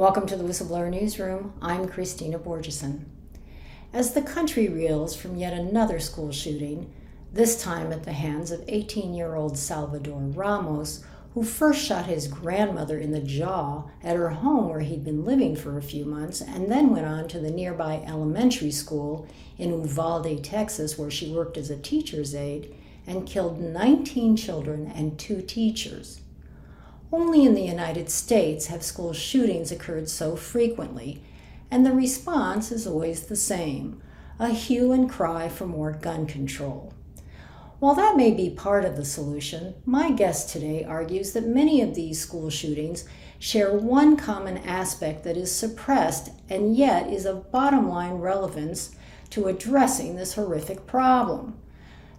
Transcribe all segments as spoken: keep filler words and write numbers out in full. Welcome to the Whistleblower Newsroom. I'm Christina Borgeson. As the country reels from yet another school shooting, this time at the hands of eighteen-year-old Salvador Ramos, who first shot his grandmother in the jaw at her home where he'd been living for a few months, and then went on to the nearby elementary school in Uvalde, Texas, where she worked as a teacher's aide, and killed nineteen children and two teachers. Only in the United States have school shootings occurred so frequently, and the response is always the same, a hue and cry for more gun control. While that may be part of the solution, my guest today argues that many of these school shootings share one common aspect that is suppressed and yet is of bottom-line relevance to addressing this horrific problem.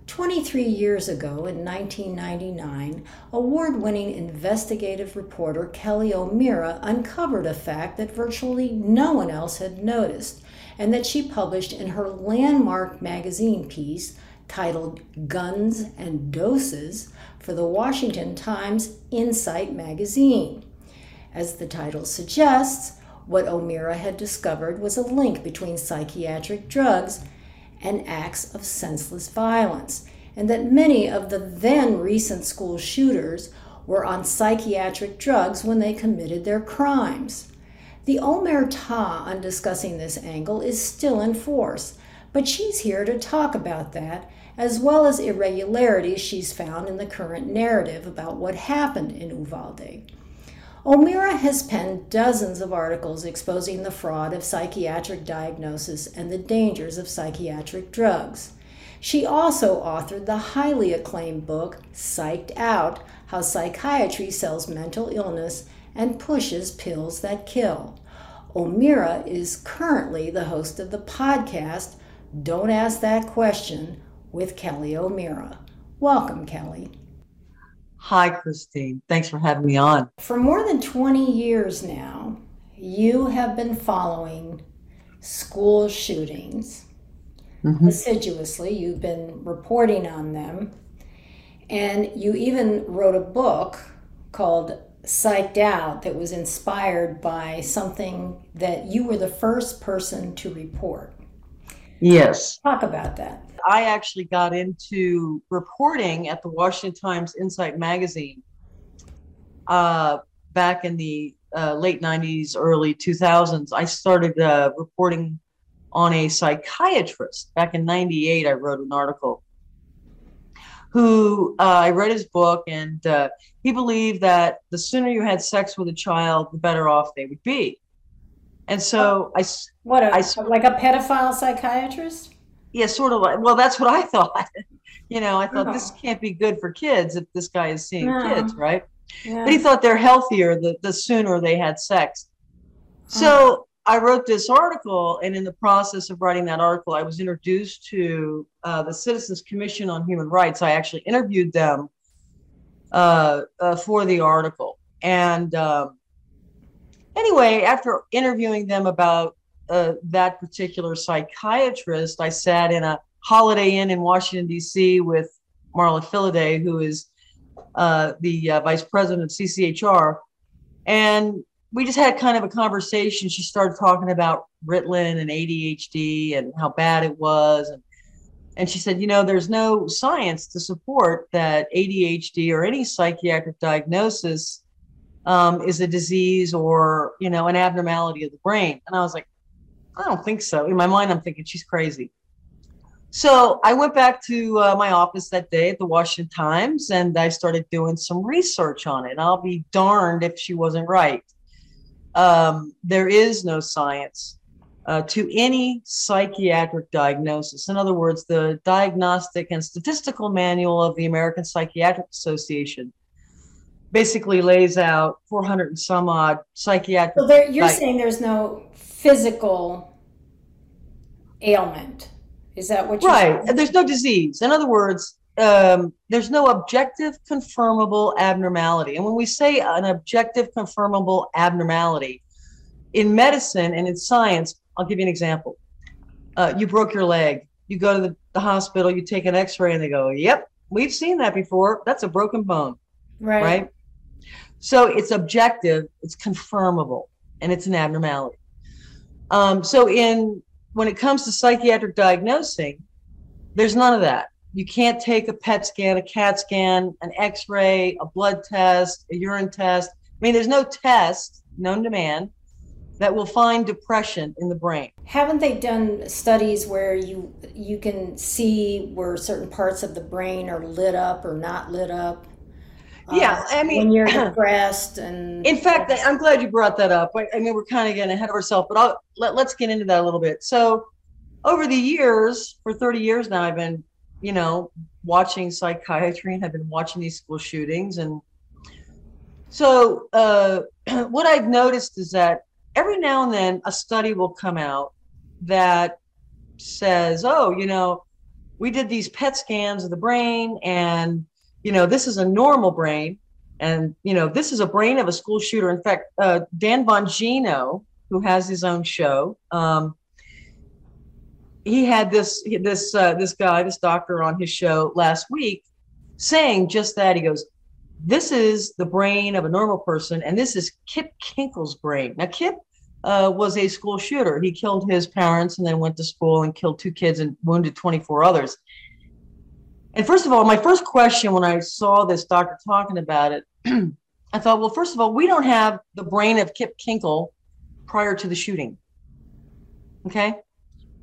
twenty-three years ago, in nineteen ninety-nine, award-winning investigative reporter Kelly O'Meara uncovered a fact that virtually no one else had noticed, and that she published in her landmark magazine piece, titled Guns and Doses, for the Washington Times Insight Magazine. As the title suggests, what O'Meara had discovered was a link between psychiatric drugs and acts of senseless violence, and that many of the then recent school shooters were on psychiatric drugs when they committed their crimes. The omerta on discussing this angle is still in force, but she's here to talk about that, as well as irregularities she's found in the current narrative about what happened in Uvalde. O'Meara has penned dozens of articles exposing the fraud of psychiatric diagnosis and the dangers of psychiatric drugs. She also authored the highly acclaimed book, Psyched Out, How Psychiatry Sells Mental Illness and Pushes Pills That Kill. O'Meara is currently the host of the podcast, Don't Ask That Question, with Kelly O'Meara. Welcome, Kelly. Hi, Christine. Thanks for having me on. For more than twenty years now, you have been following school shootings mm-hmm. assiduously. You've been reporting on them, and you even wrote a book called Psyched Out that was inspired by something that you were the first person to report. Yes. Talk about that. I actually got into reporting at the Washington Times Insight Magazine uh, back in the uh, late nineties, early two thousands. I started uh, reporting on a psychiatrist. Back in ninety-eight, I wrote an article who uh, I read his book, and uh, he believed that the sooner you had sex with a child, the better off they would be. And so I, what a, I like a pedophile psychiatrist? Yeah, sort of like, well, that's what I thought. You know, I thought oh. this can't be good for kids if this guy is seeing no. kids, right? Yeah. But he thought they're healthier the, the sooner they had sex. So oh. I wrote this article, and in the process of writing that article, I was introduced to uh, the Citizens Commission on Human Rights. I actually interviewed them uh, uh, for the article. And uh, anyway, after interviewing them about uh, that particular psychiatrist, I sat in a Holiday Inn in Washington, D C with Marla Philiday, who is uh, the uh, vice president of C C H R. And we just had kind of a conversation. She started talking about Ritalin and A D H D and how bad it was. And, and she said, you know, there's no science to support that A D H D or any psychiatric diagnosis Um, is a disease or, you know, an abnormality of the brain. And I was like, I don't think so. In my mind, I'm thinking she's crazy. So I went back to uh, my office that day at the Washington Times, and I started doing some research on it. And I'll be darned if she wasn't right. Um, there is no science uh, to any psychiatric diagnosis. In other words, the Diagnostic and Statistical Manual of the American Psychiatric Association basically lays out four hundred and some odd psychiatric. So there, you're like, saying there's no physical ailment. Is that what you're right. saying? Right. There's no disease. In other words, um, there's no objective confirmable abnormality. And when we say an objective confirmable abnormality, in medicine and in science, I'll give you an example. Uh, you broke your leg. You go to the, the hospital, you take an x-ray, and they go, yep, we've seen that before. That's a broken bone. Right. right. So it's objective, it's confirmable. and it's an abnormality. Um, so in when it comes to psychiatric diagnosing, there's none of that. You can't take a P E T scan, a CAT scan, an X-ray, a blood test, a urine test. I mean, there's no test known to man that will find depression in the brain. Haven't they done studies where you you can see where certain parts of the brain are lit up or not lit up? Yeah, I mean, when you're depressed and... In fact, I'm glad you brought that up. I mean, we're kind of getting ahead of ourselves, but I'll, let, let's get into that a little bit. So over the years, for thirty years now, I've been, you know, watching psychiatry and I've been watching these school shootings. And so uh, what I've noticed is that every now and then a study will come out that says, oh, you know, we did these P E T scans of the brain and you know, this is a normal brain, and, you know, this is a brain of a school shooter. In fact, uh, Dan Bongino, who has his own show, um, he had this, this, uh, this guy, this doctor on his show last week saying just that. He goes, this is the brain of a normal person, and this is Kip Kinkel's brain. Now, Kip uh, was a school shooter. He killed his parents and then went to school and killed two kids and wounded twenty-four others. And first of all, my first question when I saw this doctor talking about it, I thought, well, first of all, we don't have the brain of Kip Kinkel prior to the shooting. Okay?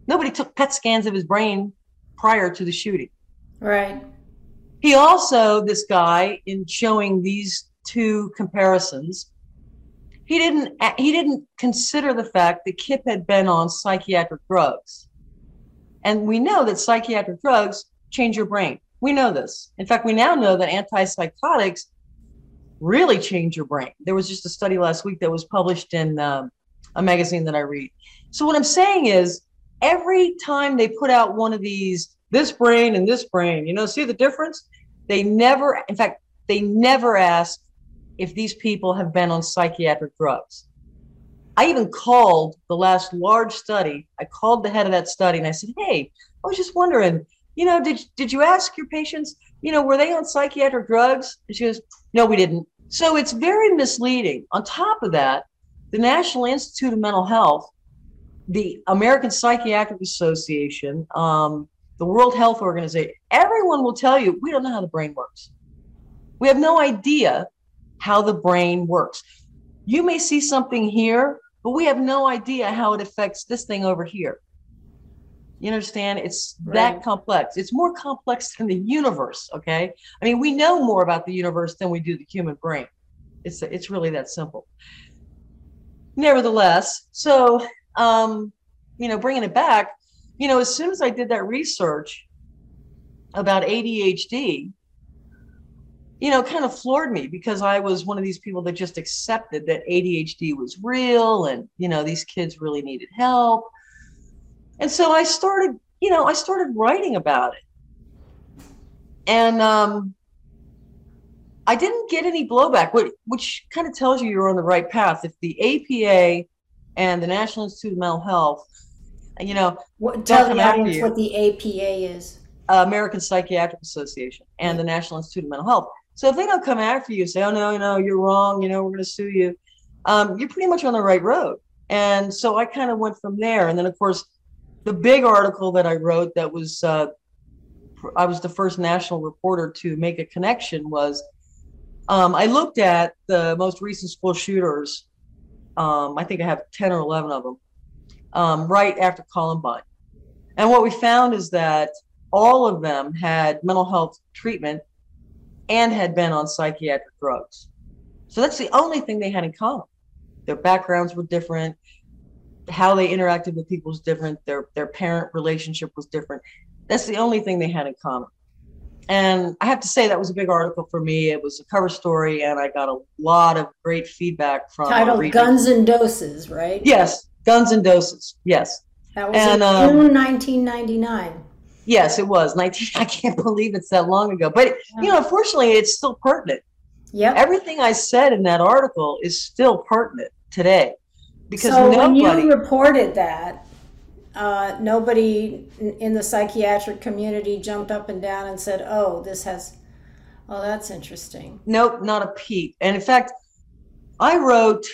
Nobody took P E T scans of his brain prior to the shooting. Right. He also, this guy, in showing these two comparisons, he didn't he didn't consider the fact that Kip had been on psychiatric drugs. And we know that psychiatric drugs change your brain. We know this. In fact, we now know that antipsychotics really change your brain. There was just a study last week that was published in um, a magazine that I read. So what I'm saying is every time they put out one of these, this brain and this brain, you know, see the difference? They never, in fact, they never ask if these people have been on psychiatric drugs. I even called the last large study. I called the head of that study and I said, hey, I was just wondering, you know, did did you ask your patients, you know, were they on psychiatric drugs? And she goes, no, we didn't. So it's very misleading. On top of that, the National Institute of Mental Health, the American Psychiatric Association, um, the World Health Organization, everyone will tell you, we don't know how the brain works. We have no idea how the brain works. You may see something here, but we have no idea how it affects this thing over here. You understand? It's right. That complex. It's more complex than the universe, okay? I mean, we know more about the universe than we do the human brain. It's it's really that simple. Nevertheless, so, um, you know, bringing it back, you know, as soon as I did that research about A D H D, you know, kind of floored me because I was one of these people that just accepted that A D H D was real and, you know, these kids really needed help. And so I started, you know, I started writing about it, and um, I didn't get any blowback, which, which kind of tells you you're on the right path. If the A P A and the National Institute of Mental Health, you know, what, tell the audience you, what the A P A is. Uh, American Psychiatric Association and the National Institute of Mental Health. So if they don't come after you, say, oh, no, no, you're wrong, you know, we're going to sue you. Um, you're pretty much on the right road. And so I kind of went from there. And then, of course, the big article that I wrote that was, uh, I was the first national reporter to make a connection was, um, I looked at the most recent school shooters. Um, I think I have ten or eleven of them, um, right after Columbine. And what we found is that all of them had mental health treatment and had been on psychiatric drugs. So that's the only thing they had in common. Their backgrounds were different. How they interacted with people was different. Their their parent relationship was different. That's the only thing they had in common. And I have to say that was a big article for me. It was a cover story, and I got a lot of great feedback from. Titled "Guns and Doses," right? Yes, Guns and Doses. Yes. That was in um, June nineteen ninety-nine. Yes, it was nineteen. I can't believe it's that long ago, but yeah. You know, unfortunately, it's still pertinent. Yeah. Everything I said in that article is still pertinent today. Because so nobody, when you reported that, uh, nobody in the psychiatric community jumped up and down and said, oh, this has, oh, that's interesting. Nope, not a peep. And in fact, I wrote,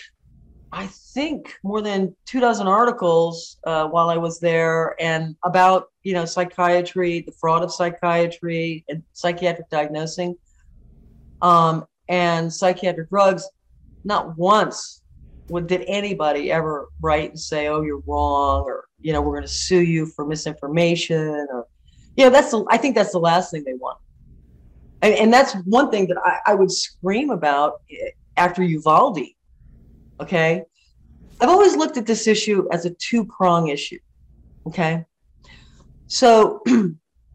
I think, more than two dozen articles uh, while I was there, and about, you know, psychiatry, the fraud of psychiatry and psychiatric diagnosing um, and psychiatric drugs. Not once would, did anybody ever write and say, oh, you're wrong, or, you know, we're going to sue you for misinformation, or, you know, that's the, I think that's the last thing they want. And, and that's one thing that I, I would scream about after Uvalde. Okay. I've always looked at this issue as a two-prong issue. Okay. So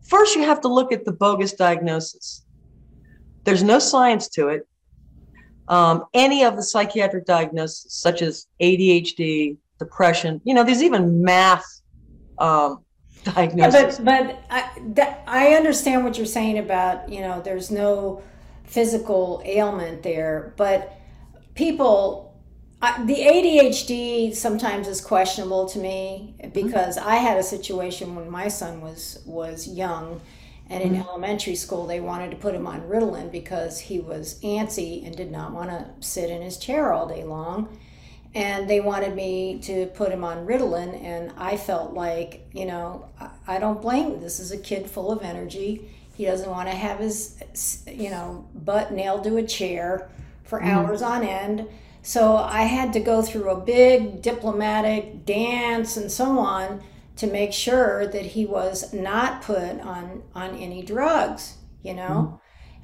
first you have to look at the bogus diagnosis. There's no science to it. Um, any of the psychiatric diagnoses, such as A D H D, depression, you know, there's even math um, diagnoses. Yeah, but but I, that, I understand what you're saying about, you know, there's no physical ailment there, but people... I, the A D H D sometimes is questionable to me, because mm-hmm. I had a situation when my son was was young, and in mm-hmm. elementary school they wanted to put him on Ritalin because he was antsy and did not want to sit in his chair all day long, and they wanted me to put him on Ritalin, and I felt like, you know, I, I don't blame him. This is a kid full of energy. He doesn't want to have his, you know, butt nailed to a chair for mm-hmm. hours on end. So I had to go through a big diplomatic dance and so on to make sure that he was not put on, on any drugs, you know?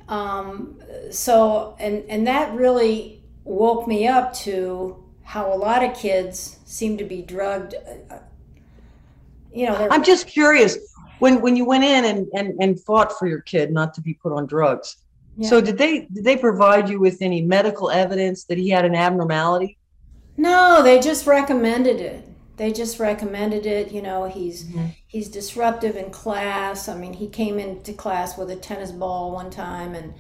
Mm-hmm. Um, so, and, and that really woke me up to how a lot of kids seem to be drugged. You know, I'm just curious, when, when you went in and, and, and fought for your kid not to be put on drugs, yeah. So did they did they provide you with any medical evidence that he had an abnormality? No, they just recommended it. They just recommended it. You know, he's mm-hmm. he's disruptive in class. I mean, he came into class with a tennis ball one time, and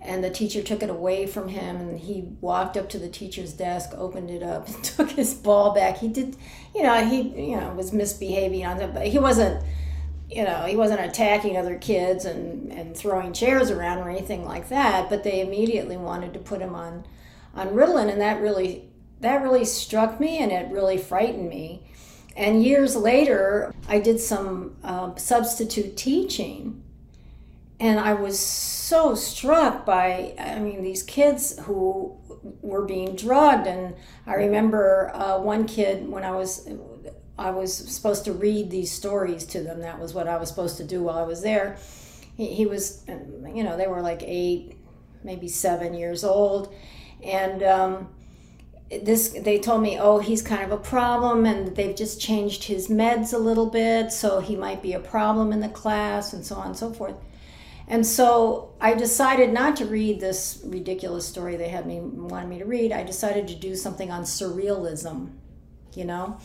and the teacher took it away from him, and he walked up to the teacher's desk, opened it up, and took his ball back. He did, you know, he you know was misbehaving on that, but he wasn't. You know, he wasn't attacking other kids and, and throwing chairs around or anything like that, but they immediately wanted to put him on, on Ritalin, and that really that really struck me, and it really frightened me. And years later, I did some uh, substitute teaching, and I was so struck by, I mean, these kids who were being drugged. And I remember uh, one kid, when I was... I was supposed to read these stories to them. That was what I was supposed to do while I was there. He, he was, you know, they were like eight, maybe seven years old. And um, this, they told me, oh, he's kind of a problem, and they've just changed his meds a little bit, so he might be a problem in the class, and so on and so forth. And so I decided not to read this ridiculous story they had me, wanted me to read. I decided to do something on surrealism, you know?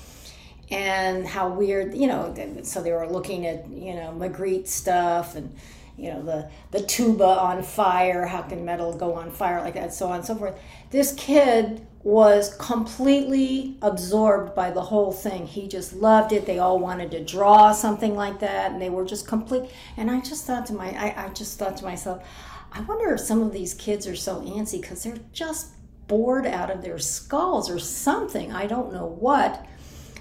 And how weird, you know, so they were looking at, you know, Magritte stuff, and, you know, the, the tuba on fire, how can metal go on fire like that, so on and so forth. This kid was completely absorbed by the whole thing. He just loved it. They all wanted to draw something like that, and they were just complete. And I just thought to my, I, I just thought to myself, I wonder if some of these kids are so antsy because they're just bored out of their skulls or something. I don't know what.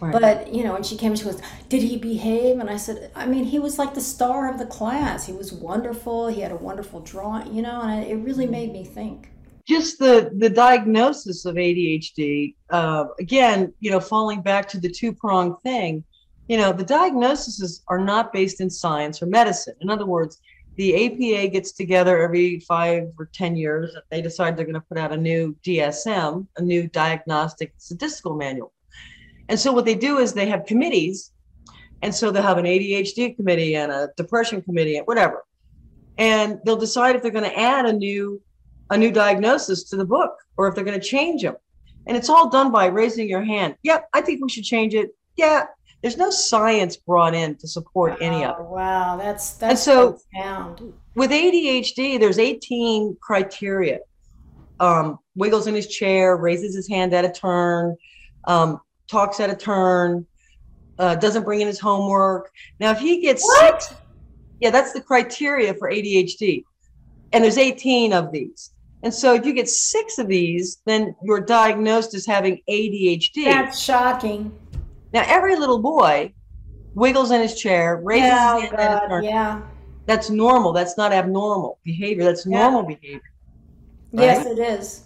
Right. But, you know, and she came and she goes, did he behave? And I said, I mean, he was like the star of the class. He was wonderful. He had a wonderful drawing, you know, and it really made me think. Just the, the diagnosis of A D H D, uh, again, you know, falling back to the two-prong thing, you know, the diagnoses are not based in science or medicine. In other words, the A P A gets together every five or ten years. They decide they're going to put out a new D S M, a new Diagnostic and Statistical Manual. And so what they do is they have committees. And so they'll have an A D H D committee and a depression committee and whatever. And they'll decide if they're going to add a new, a new diagnosis to the book, or if they're going to change them. And it's all done by raising your hand. Yep, I think we should change it. Yeah. There's no science brought in to support wow, any of it. Wow. That's, that's and so profound. With A D H D, there's eighteen criteria. Um, wiggles in his chair, raises his hand at a turn. Um, talks at a turn, uh, doesn't bring in his homework. Now, if he gets what? sick, yeah, that's the criteria for A D H D. And there's eighteen of these. And so if you get six of these, then you're diagnosed as having A D H D. That's shocking. Now, every little boy wiggles in his chair, raises oh, his hand. God, his yeah. That's normal. That's not abnormal behavior. That's yeah. normal behavior. Right? Yes, it is.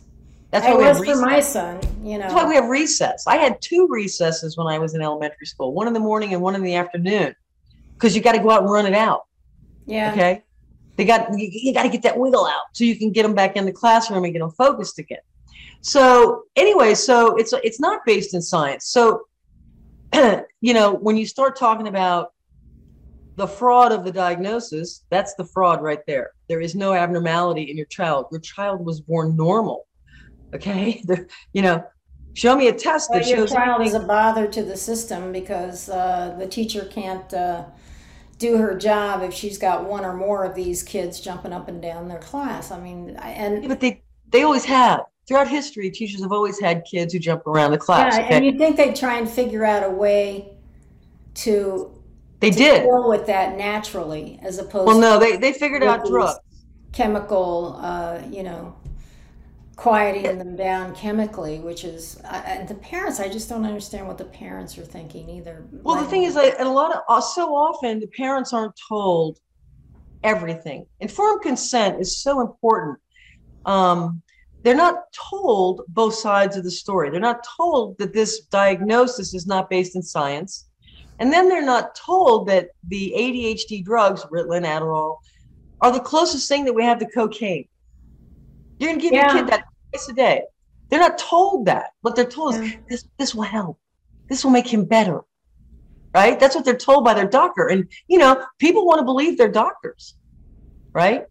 That's why it we was have recess. for my son, you know. That's why we have recess. I had two recesses when I was in elementary school, one in the morning and one in the afternoon, because you got to go out and run it out. Yeah. Okay. They got you, you got to get that wiggle out so you can get them back in the classroom and get them focused again. So anyway, so it's it's not based in science. So you know, when you start talking about the fraud of the diagnosis, that's the fraud right there. There is no abnormality in your child. Your child was born normal. Okay, the, you know, show me a test well, that your shows. Your child anything. is a bother to the system because uh, the teacher can't uh, do her job if she's got one or more of these kids jumping up and down their class. I mean, I, and yeah, but they they always have. Throughout history, teachers have always had kids who jump around the class. Yeah, okay? And you'd think they'd try and figure out a way to they to did deal with that naturally, as opposed. Well, no, they they figured out drugs, chemical, uh, you know. quieting them down chemically, which is uh, the parents. I just don't understand what the parents are thinking either. Well, the thing is, like, a lot of uh, so often the parents aren't told everything. Informed consent is so important. Um, they're not told both sides of the story. They're not told that this diagnosis is not based in science, and then they're not told that the A D H D drugs, Ritalin, Adderall, are the closest thing that we have to cocaine. You're going to give yeah. your kid that twice a day. They're not told that. What they're told yeah. is this, this will help. This will make him better. Right? That's what they're told by their doctor. And, you know, people want to believe their doctors. Right?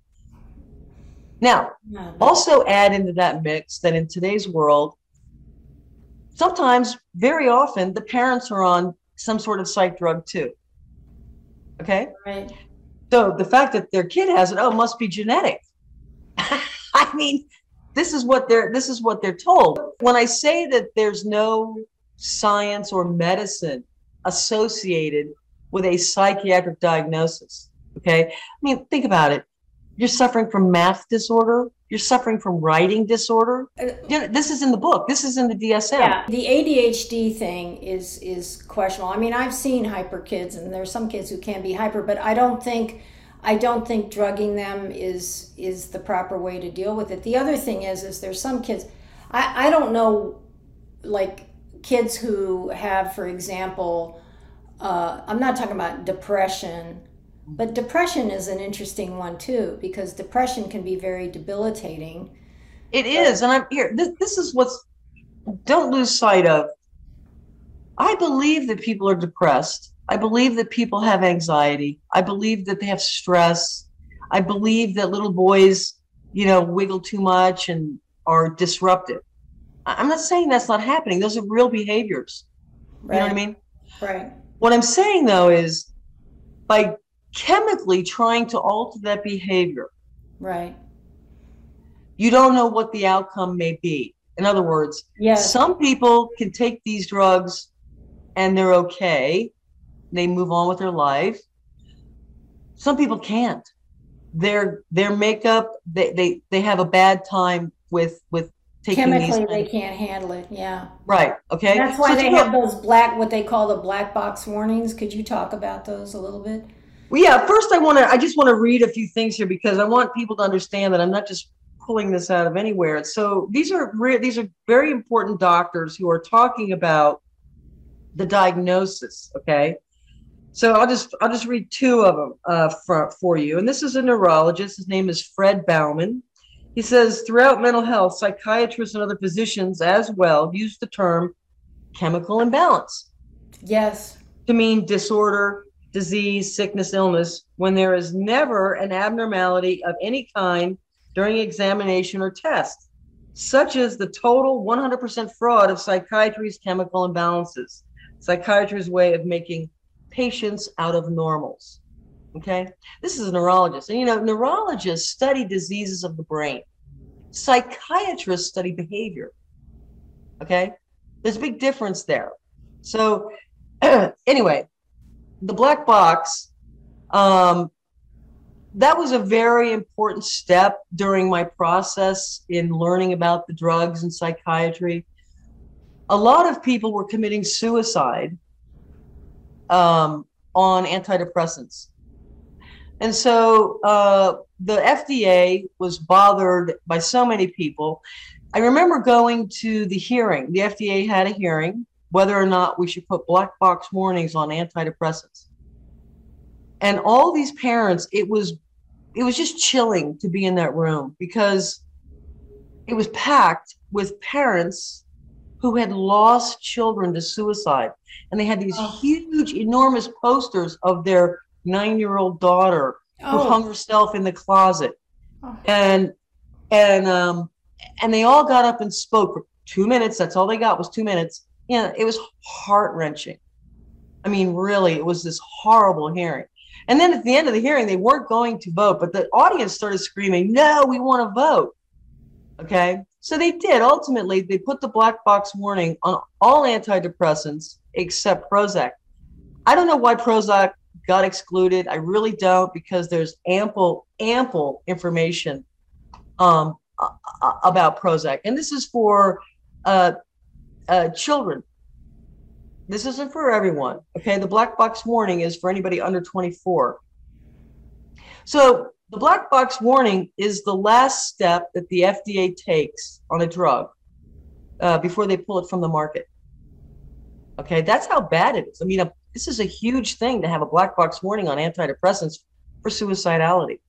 Now, yeah. also add into that mix that in today's world, sometimes, very often, the parents are on some sort of psych drug too. Okay? Right. So the fact that their kid has it, oh, it must be genetic. I mean, this is what they're this is what they're told. When I say that there's no science or medicine associated with a psychiatric diagnosis, okay? I mean, think about it. You're suffering from math disorder. You're suffering from writing disorder. You know, this is in the book. This is in the D S M. Yeah, the A D H D thing is is questionable. I mean, I've seen hyper kids, and there's some kids who can be hyper, but I don't think. I don't think drugging them is is the proper way to deal with it. The other thing is, is there's some kids, I, I don't know, like kids who have, for example, uh, I'm not talking about depression, but depression is an interesting one too, because depression can be very debilitating. It is, and I'm here, this, this is what's, don't lose sight of. I believe that people are depressed. I believe that people have anxiety. I believe that they have stress. I believe that little boys, you know, wiggle too much and are disruptive. I'm not saying that's not happening. Those are real behaviors. Right. You know what I mean? Right. What I'm saying, though, is by chemically trying to alter that behavior, right, you don't know what the outcome may be. In other words, yes. some people can take these drugs and they're okay. They move on with their life. Some people can't. Their their makeup, they they, they have a bad time with with taking Chemically, these. Chemically, they can't handle it. Yeah. Right. Okay. And that's why so they have know, those black, what they call the black box warnings. Could you talk about those a little bit? Well, yeah. First, I want to. I just want to read a few things here because I want people to understand that I'm not just pulling this out of anywhere. So these are re- these are very important doctors who are talking about the diagnosis. Okay. So I'll just I'll just read two of them uh, for, for you. And this is a neurologist. His name is Fred Bauman. He says, throughout mental health, psychiatrists and other physicians as well use the term chemical imbalance. Yes. To mean disorder, disease, sickness, illness, when there is never an abnormality of any kind during examination or test, such as the total one hundred percent fraud of psychiatry's chemical imbalances, psychiatry's way of making patients out of normals. Okay, this is a neurologist, and you know, neurologists study diseases of the brain. Psychiatrists study behavior. Okay, there's a big difference there. So, anyway, the black box um, that was a very important step during my process in learning about the drugs and psychiatry. A lot of people were committing suicide um, on antidepressants. And so uh, the F D A was bothered by so many people. I remember going to the hearing. The F D A had a hearing whether or not we should put black box warnings on antidepressants. And all these parents, it was it was just chilling to be in that room, because it was packed with parents who had lost children to suicide. And they had these oh. huge, enormous posters of their nine-year-old daughter oh. who hung herself in the closet. Oh. And and um, and they all got up and spoke for two minutes. That's all they got was two minutes. Yeah, it was heart-wrenching. I mean, really, it was this horrible hearing. And then at the end of the hearing, they weren't going to vote, but the audience started screaming, no, we want to vote. Okay. So they did. Ultimately, they put the black box warning on all antidepressants except Prozac. I don't know why Prozac got excluded. I really don't, because there's ample, ample information um, about Prozac. And this is for uh, uh, children. This isn't for everyone, okay? The black box warning is for anybody under twenty-four. So the black box warning is the last step that the F D A takes on a drug uh, before they pull it from the market, okay? That's how bad it is. I mean, a, this is a huge thing to have a black box warning on antidepressants for suicidality.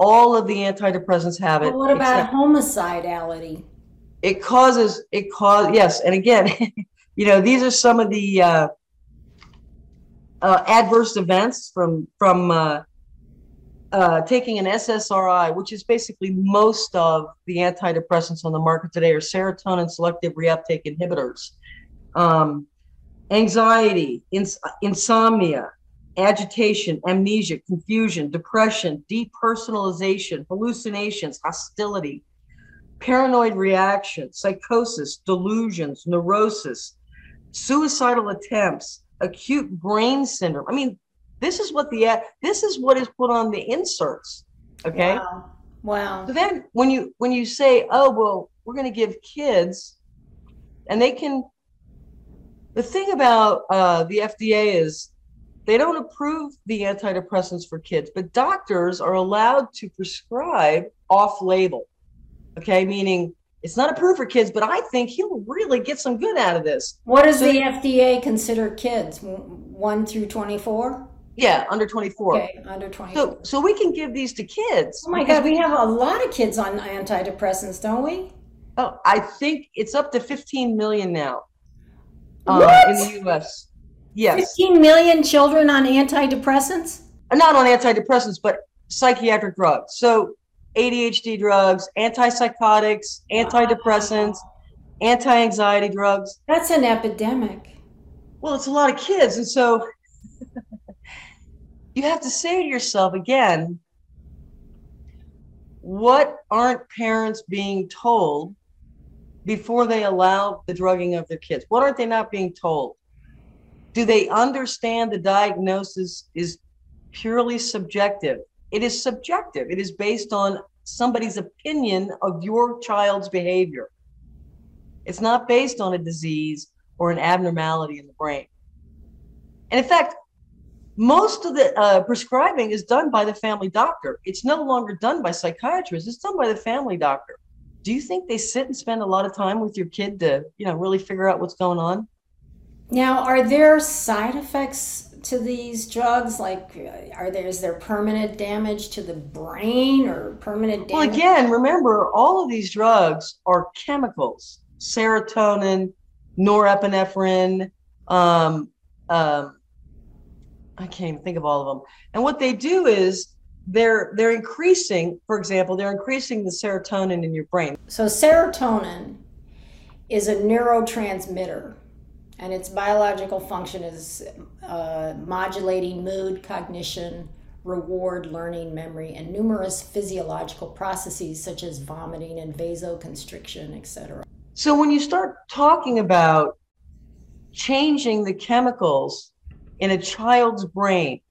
All of the antidepressants have it. But what about homicidality? It causes, it causes, yes, and again, you know, these are some of the uh, uh, adverse events from from uh, uh, taking an S S R I, which is basically most of the antidepressants on the market today are serotonin selective reuptake inhibitors, um, anxiety, ins- insomnia, agitation, amnesia, confusion, depression, depersonalization, hallucinations, hostility, paranoid reaction, psychosis, delusions, neurosis, suicidal attempts, acute brain syndrome. I mean, this is what the this is what is put on the inserts. Okay. Wow. Wow. So then when you when you say, oh, well, we're going to give kids, and they can. The thing about uh, the F D A is they don't approve the antidepressants for kids, but doctors are allowed to prescribe off-label. Okay, meaning it's not approved for kids, but I think he'll really get some good out of this. What does so, the F D A consider kids? One through twenty-four? Yeah, under twenty-four. Okay, under twenty-four. So, so we can give these to kids. Oh my God, we have a lot of kids on antidepressants, don't we? Oh, I think it's up to fifteen million now um, what? in the U S. Yes. fifteen million children on antidepressants? Not on antidepressants, but psychiatric drugs. So A D H D drugs, antipsychotics, antidepressants, anti-anxiety drugs. That's an epidemic. Well, it's a lot of kids. And so you have to say to yourself again, what aren't parents being told before they allow the drugging of their kids? What aren't they not being told? Do they understand the diagnosis is purely subjective? It is subjective. It is based on somebody's opinion of your child's behavior. It's not based on a disease or an abnormality in the brain. And in fact, most of the uh, prescribing is done by the family doctor. It's no longer done by psychiatrists. It's done by the family doctor. Do you think they sit and spend a lot of time with your kid to, you know, really figure out what's going on? Now, are there side effects to these drugs? Like, are there, is there permanent damage to the brain or permanent damage? Well, again, remember, all of these drugs are chemicals, serotonin, norepinephrine. Um, um, I can't even think of all of them. And what they do is they're, they're increasing, for example, they're increasing the serotonin in your brain. So serotonin is a neurotransmitter. And its biological function is uh, modulating mood, cognition, reward, learning, memory, and numerous physiological processes such as vomiting and vasoconstriction, et cetera. So when you start talking about changing the chemicals in a child's brain,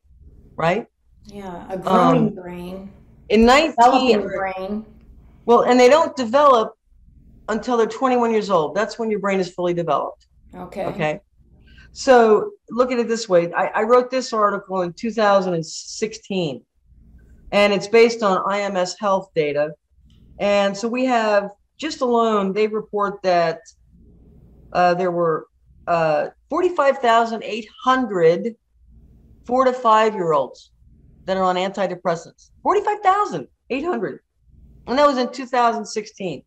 right? Yeah, a growing um, brain. In nineteen, brain. Well, and they don't develop until they're twenty-one years old. That's when your brain is fully developed. Okay. Okay. So look at it this way. I, I wrote this article in two thousand sixteen, and it's based on I M S health data. And so we have just alone, they report that uh, there were uh, forty-five thousand eight hundred four to five-year-olds that are on antidepressants, forty-five thousand eight hundred. And that was in two thousand sixteen.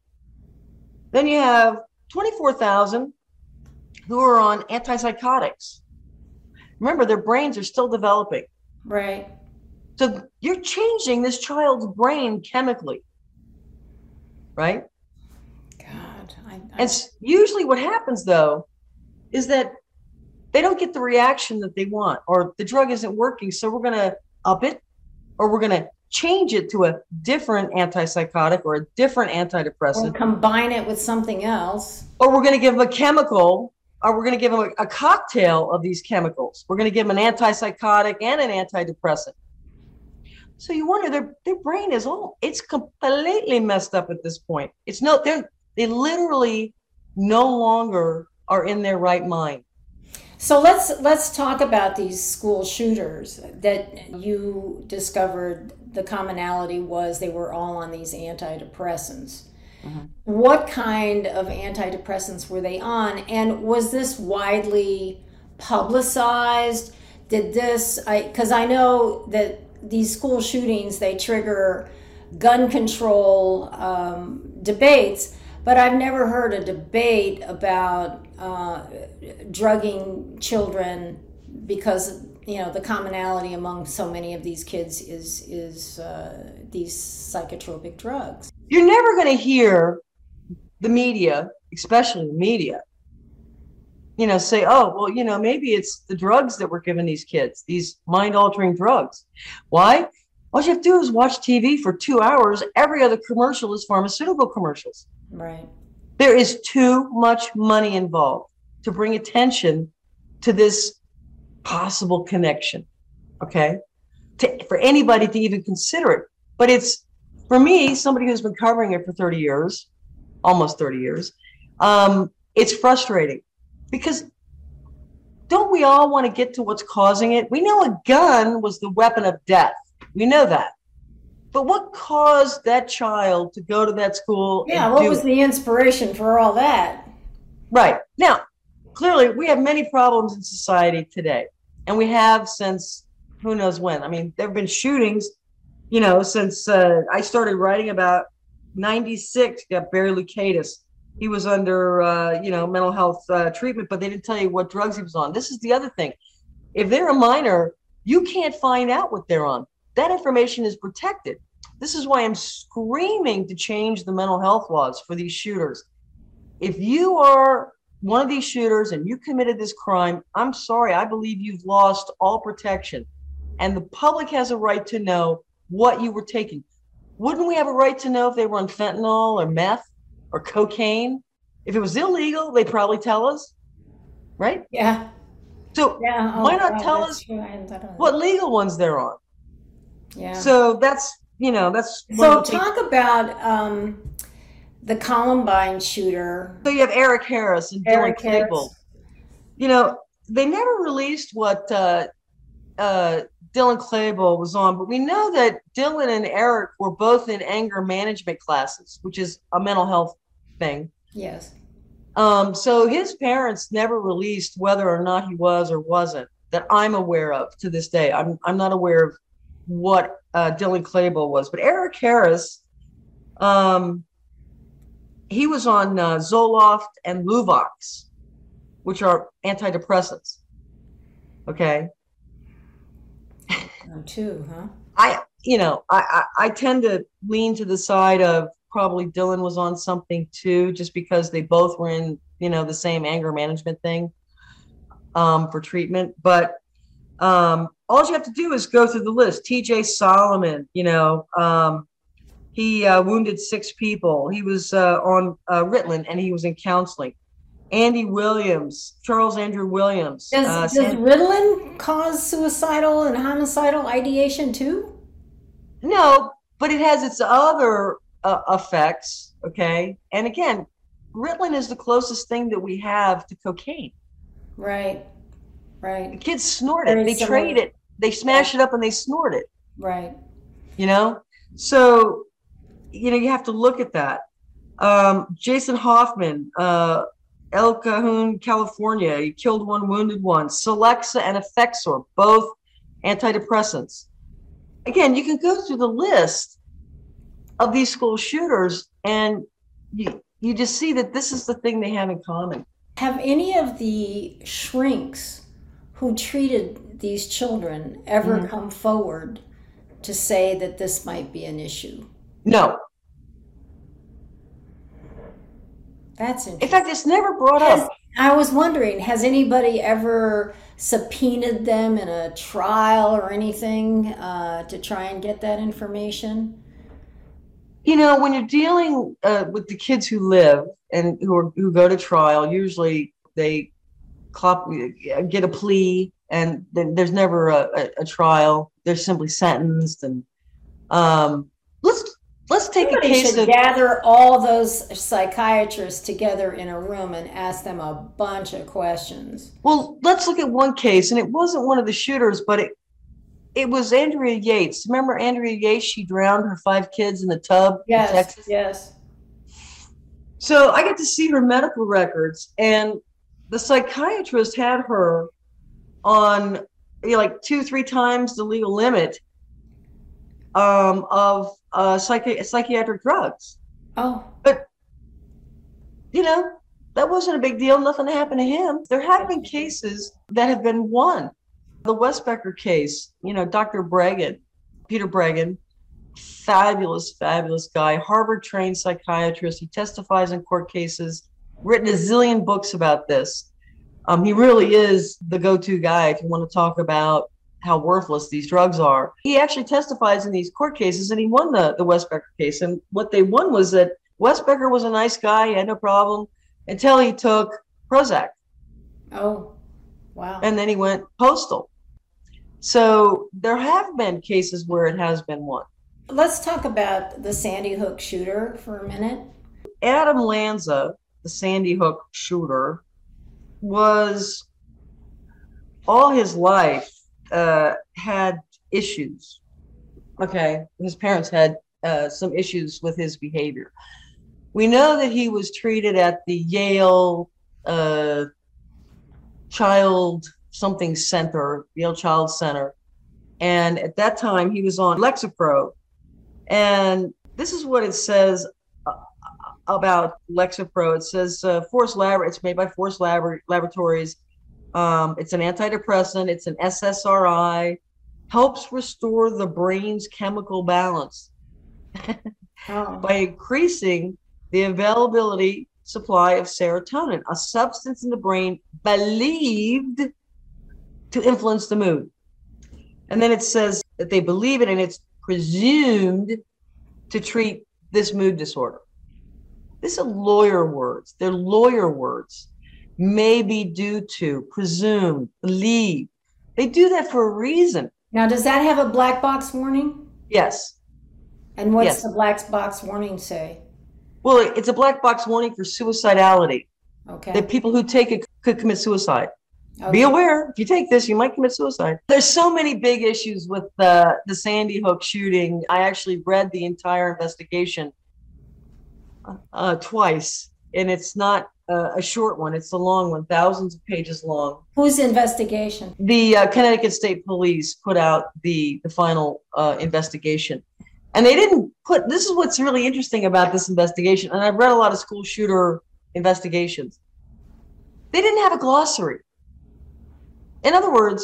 Then you have twenty-four thousand who are on antipsychotics. Remember, their brains are still developing. Right. So you're changing this child's brain chemically, right? God. I, I... And usually what happens, though, is that they don't get the reaction that they want, or the drug isn't working, so we're going to up it, or we're going to change it to a different antipsychotic or a different antidepressant. Or combine it with something else. Or we're going to give them a chemical, or we're going to give them a, a cocktail of these chemicals. We're going to give them an antipsychotic and an antidepressant. So you wonder, their their brain is all, it's completely messed up at this point. It's no, they're, they literally no longer are in their right mind. So let's let's talk about these school shooters that you discovered. The commonality was they were all on these antidepressants. Mm-hmm. What kind of antidepressants were they on? And was this widely publicized? Did this, I, 'cause I know that these school shootings, they trigger gun control um, debates, but I've never heard a debate about uh, drugging children, because, you know, the commonality among so many of these kids is is uh, these psychotropic drugs. You're never going to hear the media, especially the media, you know, say, oh, well, you know, maybe it's the drugs that we're giving these kids, these mind-altering drugs. Why? All you have to do is watch T V for two hours. Every other commercial is pharmaceutical commercials. Right. There is too much money involved to bring attention to this possible connection, okay, to, for anybody to even consider it. But it's, for me, somebody who's been covering it for thirty years, almost thirty years, um, it's frustrating, because don't we all want to get to what's causing it? We know a gun was the weapon of death. We know that. But what caused that child to go to that school? Yeah, what was the inspiration for all that? Right. Now, clearly, we have many problems in society today, and we have since who knows when. I mean, there have been shootings, you know, since uh, I started writing about ninety-six, got Barry Lukatis. He was under, uh, you know, mental health uh, treatment, but they didn't tell you what drugs he was on. This is the other thing. If they're a minor, you can't find out what they're on. That information is protected. This is why I'm screaming to change the mental health laws for these shooters. If you are one of these shooters and you committed this crime, I'm sorry, I believe you've lost all protection. And the public has a right to know what you were taking. Wouldn't we have a right to know if they were on fentanyl or meth or cocaine? If it was illegal, they'd probably tell us, right? Yeah. So yeah, oh, why not oh, tell us what legal ones they're on? Yeah. So that's, you know, that's. So talk things. about um, the Columbine shooter. So you have Eric Harris and Dylan Klebold. You know, they never released what uh, uh, Dylan Klebold was on, but we know that Dylan and Eric were both in anger management classes, which is a mental health thing. Yes. Um, so his parents never released whether or not he was or wasn't, that I'm aware of to this day. I'm I'm not aware of what uh, Dylan Klebold was, but Eric Harris, um, he was on uh, Zoloft and Luvox, which are antidepressants. Okay. I'm too, huh? I, you know, I, I, I tend to lean to the side of probably Dylan was on something too, just because they both were in, you know, the same anger management thing um, for treatment. But um, all you have to do is go through the list. T J Solomon, you know, um, he uh, wounded six people. He was uh, on uh, Ritalin, and he was in counseling. Andy Williams, Charles Andrew Williams. Does, uh, does San- Ritalin cause suicidal and homicidal ideation too? No, but it has its other uh, effects, okay? And again, Ritalin is the closest thing that we have to cocaine. Right, right. The kids snort it, Very they similar. trade it, they smash it up and they snort it. Right. You know? So, you know, you have to look at that. Um, Jason Hoffman, uh, El Cajon, California, he killed one, wounded one. Celexa and Effexor, both antidepressants. Again, you can go through the list of these school shooters and you, you just see that this is the thing they have in common. Have any of the shrinks who treated these children ever mm-hmm. come forward to say that this might be an issue? No. That's interesting. In fact, it's never brought has, up. I was wondering, has anybody ever subpoenaed them in a trial or anything uh, to try and get that information? You know, when you're dealing uh, with the kids who live and who are, who go to trial, usually they clop, get a plea, and there's never a, a, a trial. They're simply sentenced. And um, let's. Let's take Somebody a case should of gather all those psychiatrists together in a room and ask them a bunch of questions. Well, let's look at one case, and it wasn't one of the shooters, but it it was Andrea Yates. Remember Andrea Yates? She drowned her five kids in the tub. Yes, in Texas. Yes. So I got to see her medical records, and the psychiatrist had her on you know, like two, three times the legal limit um, of. Uh, psychi- psychiatric drugs. Oh. But, you know, that wasn't a big deal. Nothing happened to him. There have been cases that have been won. The Westbecker case, you know, Doctor Bregan, Peter Bregan, fabulous, fabulous guy, Harvard-trained psychiatrist. He testifies in court cases, written a zillion books about this. Um, he really is the go-to guy if you want to talk about how worthless these drugs are. He actually testifies in these court cases, and he won the, the Westbecker case. And what they won was that Westbecker was a nice guy, he had no problem, until he took Prozac. Oh, wow. And then he went postal. So there have been cases where it has been won. Let's talk about the Sandy Hook shooter for a minute. Adam Lanza, the Sandy Hook shooter, was all his life Uh, had issues. Okay, his parents had uh, some issues with his behavior. We know that he was treated at the Yale uh, Child Something Center, Yale Child Center, and at that time he was on Lexapro. And this is what it says uh, about Lexapro. It says uh, Force Lab. It's made by Force Lab- Laboratories. Um, it's an antidepressant, it's an S S R I, helps restore the brain's chemical balance oh. by increasing the availability supply of serotonin, a substance in the brain believed to influence the mood. And then it says that they believe it and it's presumed to treat this mood disorder. This is lawyer words. They're lawyer words. May be due to, presume, believe. They do that for a reason. Now, does that have a black box warning? Yes. And what's yes. the black box warning say? Well, it's a black box warning for suicidality. Okay. That people who take it could commit suicide. Okay. Be aware, if you take this, you might commit suicide. There's so many big issues with the, the Sandy Hook shooting. I actually read the entire investigation uh, twice, and it's not Uh, a short one. It's a long one, thousands of pages long. Whose investigation? The uh, Connecticut State Police put out the, the final uh, investigation. And they didn't put, this is what's really interesting about this investigation. And I've read a lot of school shooter investigations. They didn't have a glossary. In other words,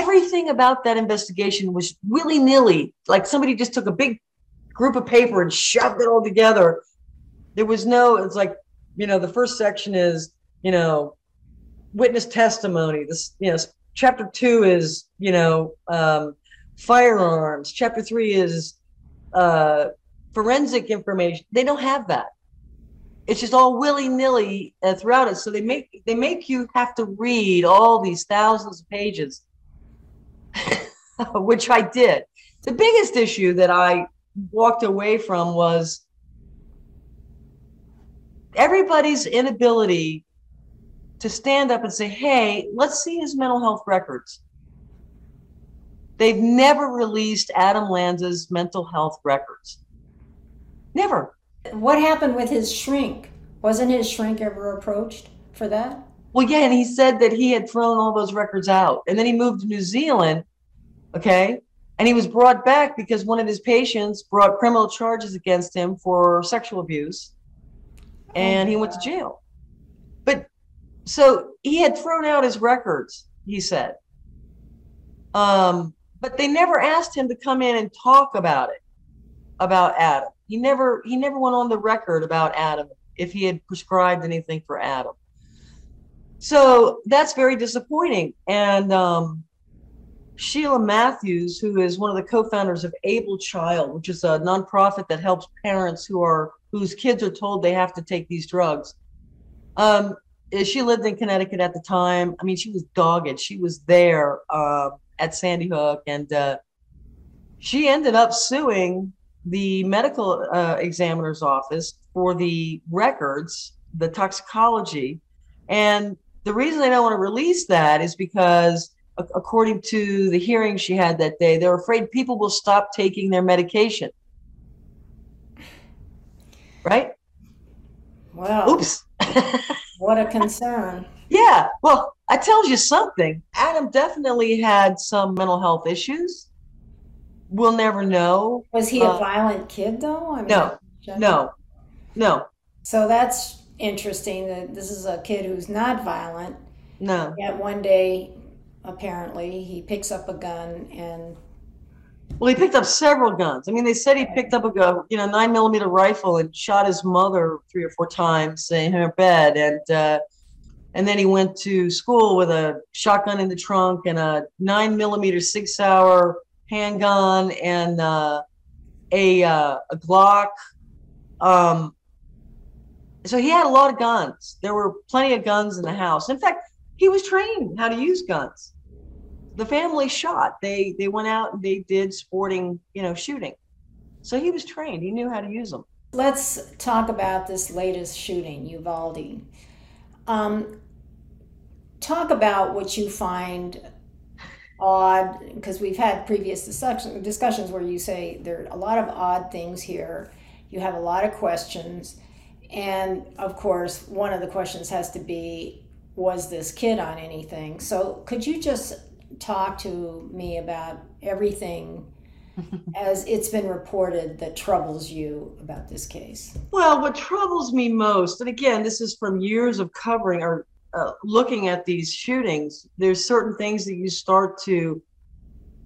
everything about that investigation was willy-nilly. Like somebody just took a big group of paper and shoved it all together. There was no, it's like, you know, the first section is, you know, witness testimony. This, you know, chapter two is, you know, um, firearms. Chapter three is uh, forensic information. They don't have that. It's just all willy-nilly uh, throughout it. So they make they make you have to read all these thousands of pages, which I did. The biggest issue that I walked away from was everybody's inability to stand up and say, hey, let's see his mental health records. They've never released Adam Lanza's mental health records. Never. What happened with his shrink? Wasn't his shrink ever approached for that? Well, yeah, and he said that he had thrown all those records out. And then he moved to New Zealand, okay? And he was brought back because one of his patients brought criminal charges against him for sexual abuse. And he went to jail. But so he had thrown out his records, he said. Um, but they never asked him to come in and talk about it, about Adam. He never he never went on the record about Adam, if he had prescribed anything for Adam. So that's very disappointing. And um, Sheila Matthews, who is one of the co-founders of AbleChild, which is a nonprofit that helps parents who are whose kids are told they have to take these drugs. Um, she lived in Connecticut at the time. I mean, she was dogged. She was there uh, at Sandy Hook, and uh, she ended up suing the medical uh, examiner's office for the records, the toxicology. And the reason they don't want to release that is because, a- according to the hearing she had that day, they're afraid people will stop taking their medication. Right? Wow. Oops. What a concern. Yeah. Well, I tell you something. Adam definitely had some mental health issues. We'll never know. Was he a uh, violent kid, though? I mean, no, no, no. So that's interesting that this is a kid who's not violent. No. Yet one day, apparently, he picks up a gun and... Well, he picked up several guns. I mean, they said he picked up a gun, you know, nine millimeter rifle and shot his mother three or four times in her bed. And uh, and then he went to school with a shotgun in the trunk and a nine millimeter Sig Sauer handgun and uh, a uh, a Glock. Um, so he had a lot of guns. There were plenty of guns in the house. In fact, he was trained how to use guns. The family shot. They they went out and they did sporting, you know, shooting. So he was trained. He knew how to use them. Let's talk about this latest shooting, Uvalde. Um, talk about what you find odd, because we've had previous discussions where you say there are a lot of odd things here. You have a lot of questions. And of course, one of the questions has to be, was this kid on anything? So could you just talk to me about everything as it's been reported that troubles you about this case? Well, what troubles me most, and again, this is from years of covering or Uh, looking at these shootings, there's certain things that you start to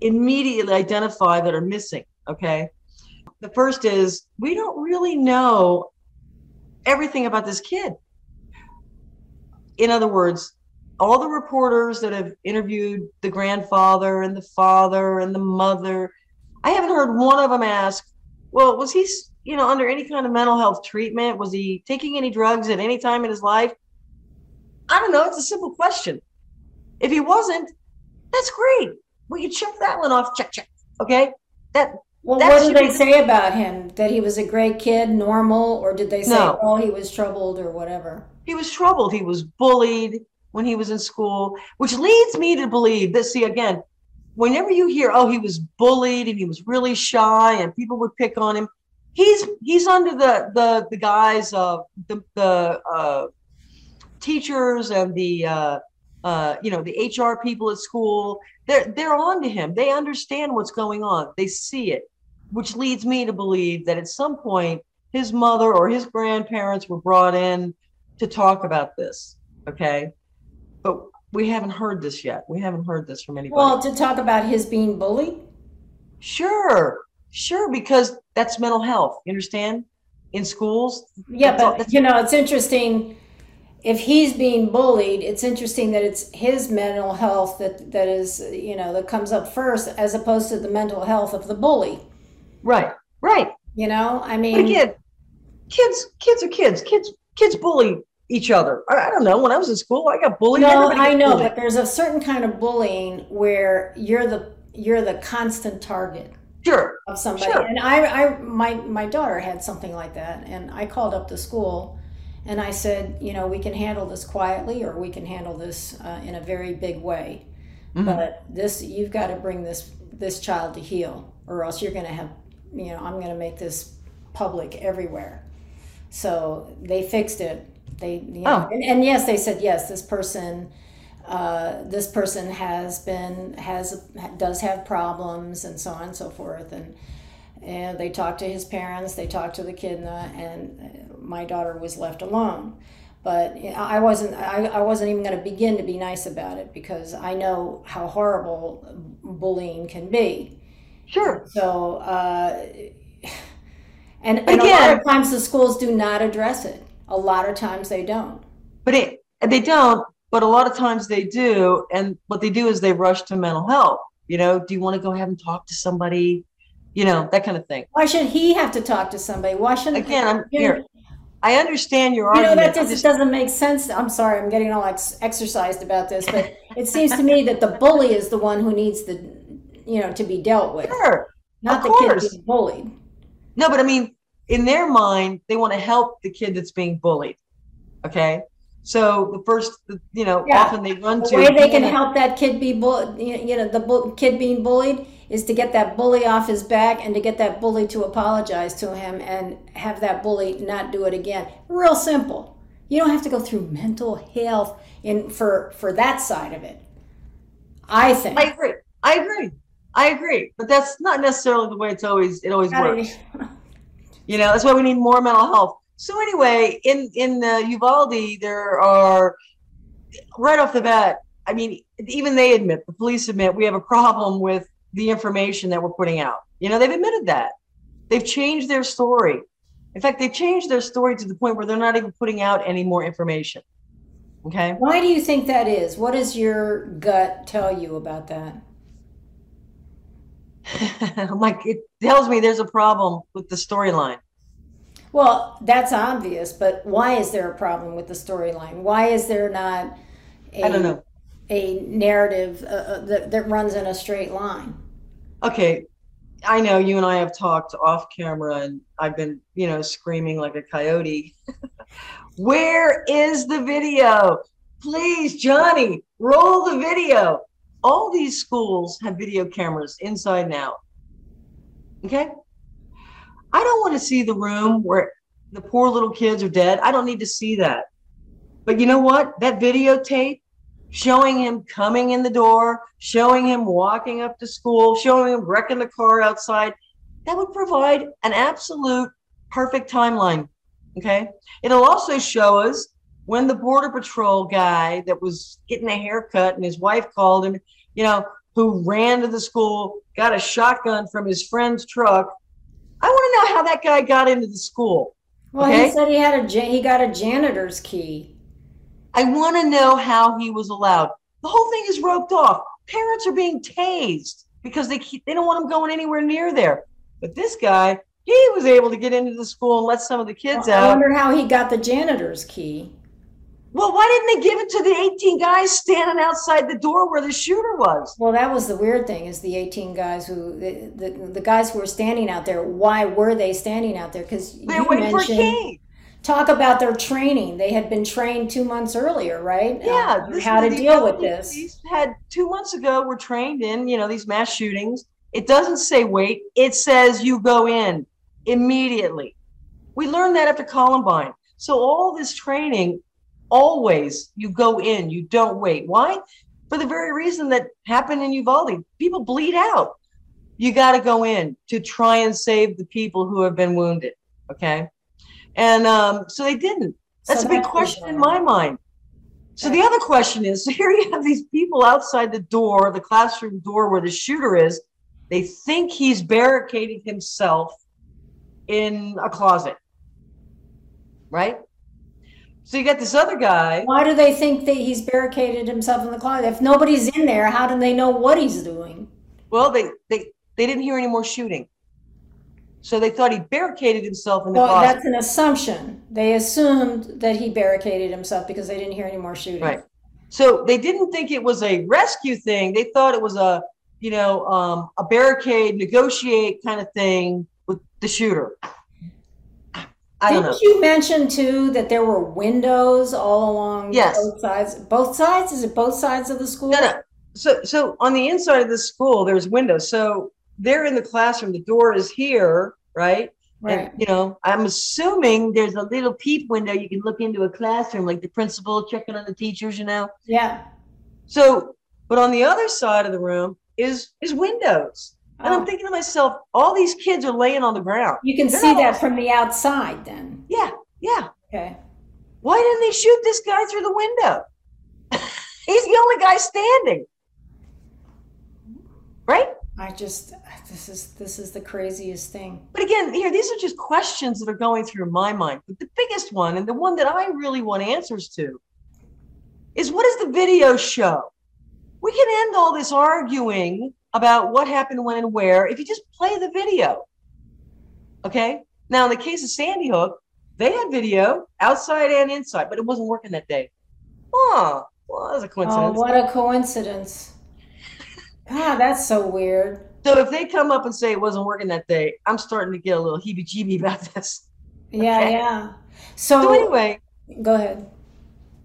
immediately identify that are missing, okay? The first is, we don't really know everything about this kid. In other words, all the reporters that have interviewed the grandfather and the father and the mother, I haven't heard one of them ask, well, was he, you know, under any kind of mental health treatment? Was he taking any drugs at any time in his life? I don't know. It's a simple question. If he wasn't, that's great. We could check that one off. Check, check. Okay. That. Well, what did they say about him? That he was a great kid, normal, or did they say, no. oh, he was troubled or whatever? He was troubled. He was bullied when he was in school, which leads me to believe that, see, again, whenever you hear, oh, he was bullied and he was really shy and people would pick on him, he's he's under the the the guise of the the. Uh, teachers and the uh uh you know the H R people at school. They're they're on to him. They understand what's going on. They see it, which leads me to believe that at some point his mother or his grandparents were brought in to talk about this, okay? But we haven't heard this yet. We haven't heard this from anybody. Well, to talk about his being bullied, sure sure because that's mental health, you understand, in schools. Yeah, that's, but that's, you know, it's interesting. If he's being bullied, it's interesting that it's his mental health that, that is, you know, that comes up first, as opposed to the mental health of the bully. Right, right. You know, I mean, but again, kids, kids are kids. Kids kids bully each other. I don't know. When I was in school, I got bullied. No, I know, bullied. But there's a certain kind of bullying where you're the you're the constant target. Sure. Of somebody. Sure. And I, I, my, my daughter had something like that, and I called up the school, and I said, you know, we can handle this quietly, or we can handle this uh, in a very big way, mm-hmm. but this, you've got to bring this this child to heel, or else you're going to have, you know, I'm going to make this public everywhere. So they fixed it. They, you know, oh. and, and yes, they said yes. This person. Uh, this person has been has does have problems, and so on and so forth, and and they talked to his parents, they talked to the kid, and my daughter was left alone. But I wasn't I, I wasn't even going to begin to be nice about it, because I know how horrible bullying can be. Sure. So uh, and, and again, a lot of times the schools do not address it. A lot of times they don't. But it, they don't. But a lot of times they do, and what they do is they rush to mental health. You know, do you want to go ahead and talk to somebody? You know, that kind of thing. Why should he have to talk to somebody? Why shouldn't again? I'm here. I understand your you argument. You know, that just, just doesn't make sense. I'm sorry, I'm getting all ex- exercised about this, but it seems to me that the bully is the one who needs the, you know, to be dealt with. Sure, not the kid being bullied. No, but I mean, in their mind, they want to help the kid that's being bullied. Okay. So the first, you know, yeah. often they run to the way they can help that kid be bullied, you know, the bu- kid being bullied is to get that bully off his back, and to get that bully to apologize to him, and have that bully not do it again. Real simple. You don't have to go through mental health in for, for that side of it. I think. I agree. I agree. I agree. But that's not necessarily the way it's always, it always works. You know, that's why we need more mental health. So anyway, in in uh, Uvalde, there are, right off the bat, I mean, even they admit, the police admit, we have a problem with the information that we're putting out. You know, they've admitted that. They've changed their story. In fact, they've changed their story to the point where they're not even putting out any more information. Okay? Why do you think that is? What does your gut tell you about that? I'm like, it tells me there's a problem with the storyline. Well, that's obvious, but why is there a problem with the storyline? Why is there not a, I don't know. a narrative uh, that, that runs in a straight line? Okay, I know you and I have talked off camera, and I've been, you know, screaming like a coyote. Where is the video? Please, Johnny, roll the video. All these schools have video cameras inside and out. Okay? I don't want to see the room where the poor little kids are dead. I don't need to see that. But you know what? That videotape showing him coming in the door, showing him walking up to school, showing him wrecking the car outside, that would provide an absolute perfect timeline. Okay. It'll also show us when the Border Patrol guy that was getting a haircut and his wife called him, you know, who ran to the school, got a shotgun from his friend's truck. I want to know how that guy got into the school. Well, okay? He said he had a he got a janitor's key. I want to know how he was allowed. The whole thing is roped off. Parents are being tased because they keep, they don't want him going anywhere near there. But this guy, he was able to get into the school and let some of the kids well, out. I wonder how he got the janitor's key. Well, why didn't they give it to the eighteen guys standing outside the door where the shooter was? Well, that was the weird thing, is the eighteen guys who, the, the, the guys who were standing out there, why were they standing out there? Because you mentioned, for a key. Talk about their training. They had been trained two months earlier, right? Yeah. Um, how to deal with this. These had two months ago were trained in, you know, these mass shootings. It doesn't say wait. It says you go in immediately. We learned that after Columbine. So all this training... Always you go in, you don't wait. Why? For the very reason that happened in Uvalde. People bleed out. You got to go in to try and save the people who have been wounded. Okay. And um, so they didn't. That's so a big that's question in my mind. So the other question is, so here you have these people outside the door, the classroom door where the shooter is. They think he's barricading himself in a closet. Right? So you got this other guy. Why do they think that he's barricaded himself in the closet? If nobody's in there, how do they know what he's doing? Well, they, they, they didn't hear any more shooting. So they thought he barricaded himself in the closet. Well, that's an assumption. They assumed that he barricaded himself because they didn't hear any more shooting. Right. So they didn't think it was a rescue thing. They thought it was a, you know, um, a barricade, negotiate kind of thing with the shooter. I Didn't you mention too that there were windows all along yes. both sides? Both sides? Is it both sides of the school? No, no. So, so on the inside of the school, there's windows. So they're in the classroom. The door is here, right? Right. And, you know, I'm assuming there's a little peep window you can look into a classroom, like the principal checking on the teachers, you know. Yeah. So, but on the other side of the room is is windows. And I'm thinking to myself, all these kids are laying on the ground. You can They're see that outside. From the outside then. Yeah, yeah. Okay. Why didn't they shoot this guy through the window? He's the only guy standing. Right? I just, this is this is the craziest thing. But again, here, these are just questions that are going through my mind. But the biggest one, and the one that I really want answers to, is what does the video show? We can end all this arguing about what happened, when, and where, if you just play the video, okay? Now, in the case of Sandy Hook, they had video outside and inside, but it wasn't working that day. Oh, well, that was a coincidence. Oh, what a coincidence. God, that's so weird. So if they come up and say it wasn't working that day, I'm starting to get a little heebie-jeebie about this. Okay? Yeah, yeah. So, so anyway. Go ahead.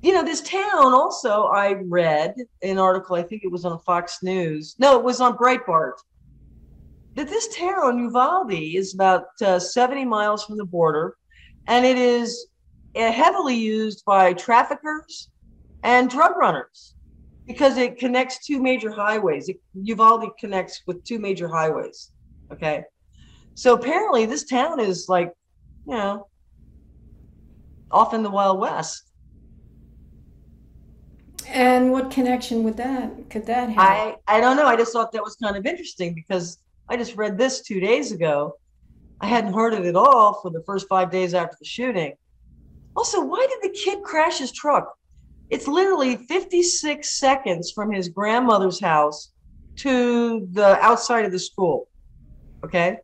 You know, this town also, I read an article, I think it was on Fox News. No, it was on Breitbart. That this town, Uvalde, is about uh, seventy miles from the border. And it is uh, heavily used by traffickers and drug runners because it connects two major highways. It, Uvalde connects with two major highways. Okay. So apparently this town is like, you know, off in the Wild West. And what connection would that, could that have? I, I don't know. I just thought that was kind of interesting because I just read this two days ago. I hadn't heard it at all for the first five days after the shooting. Also, why did the kid crash his truck? It's literally fifty-six seconds from his grandmother's house to the outside of the school. Okay?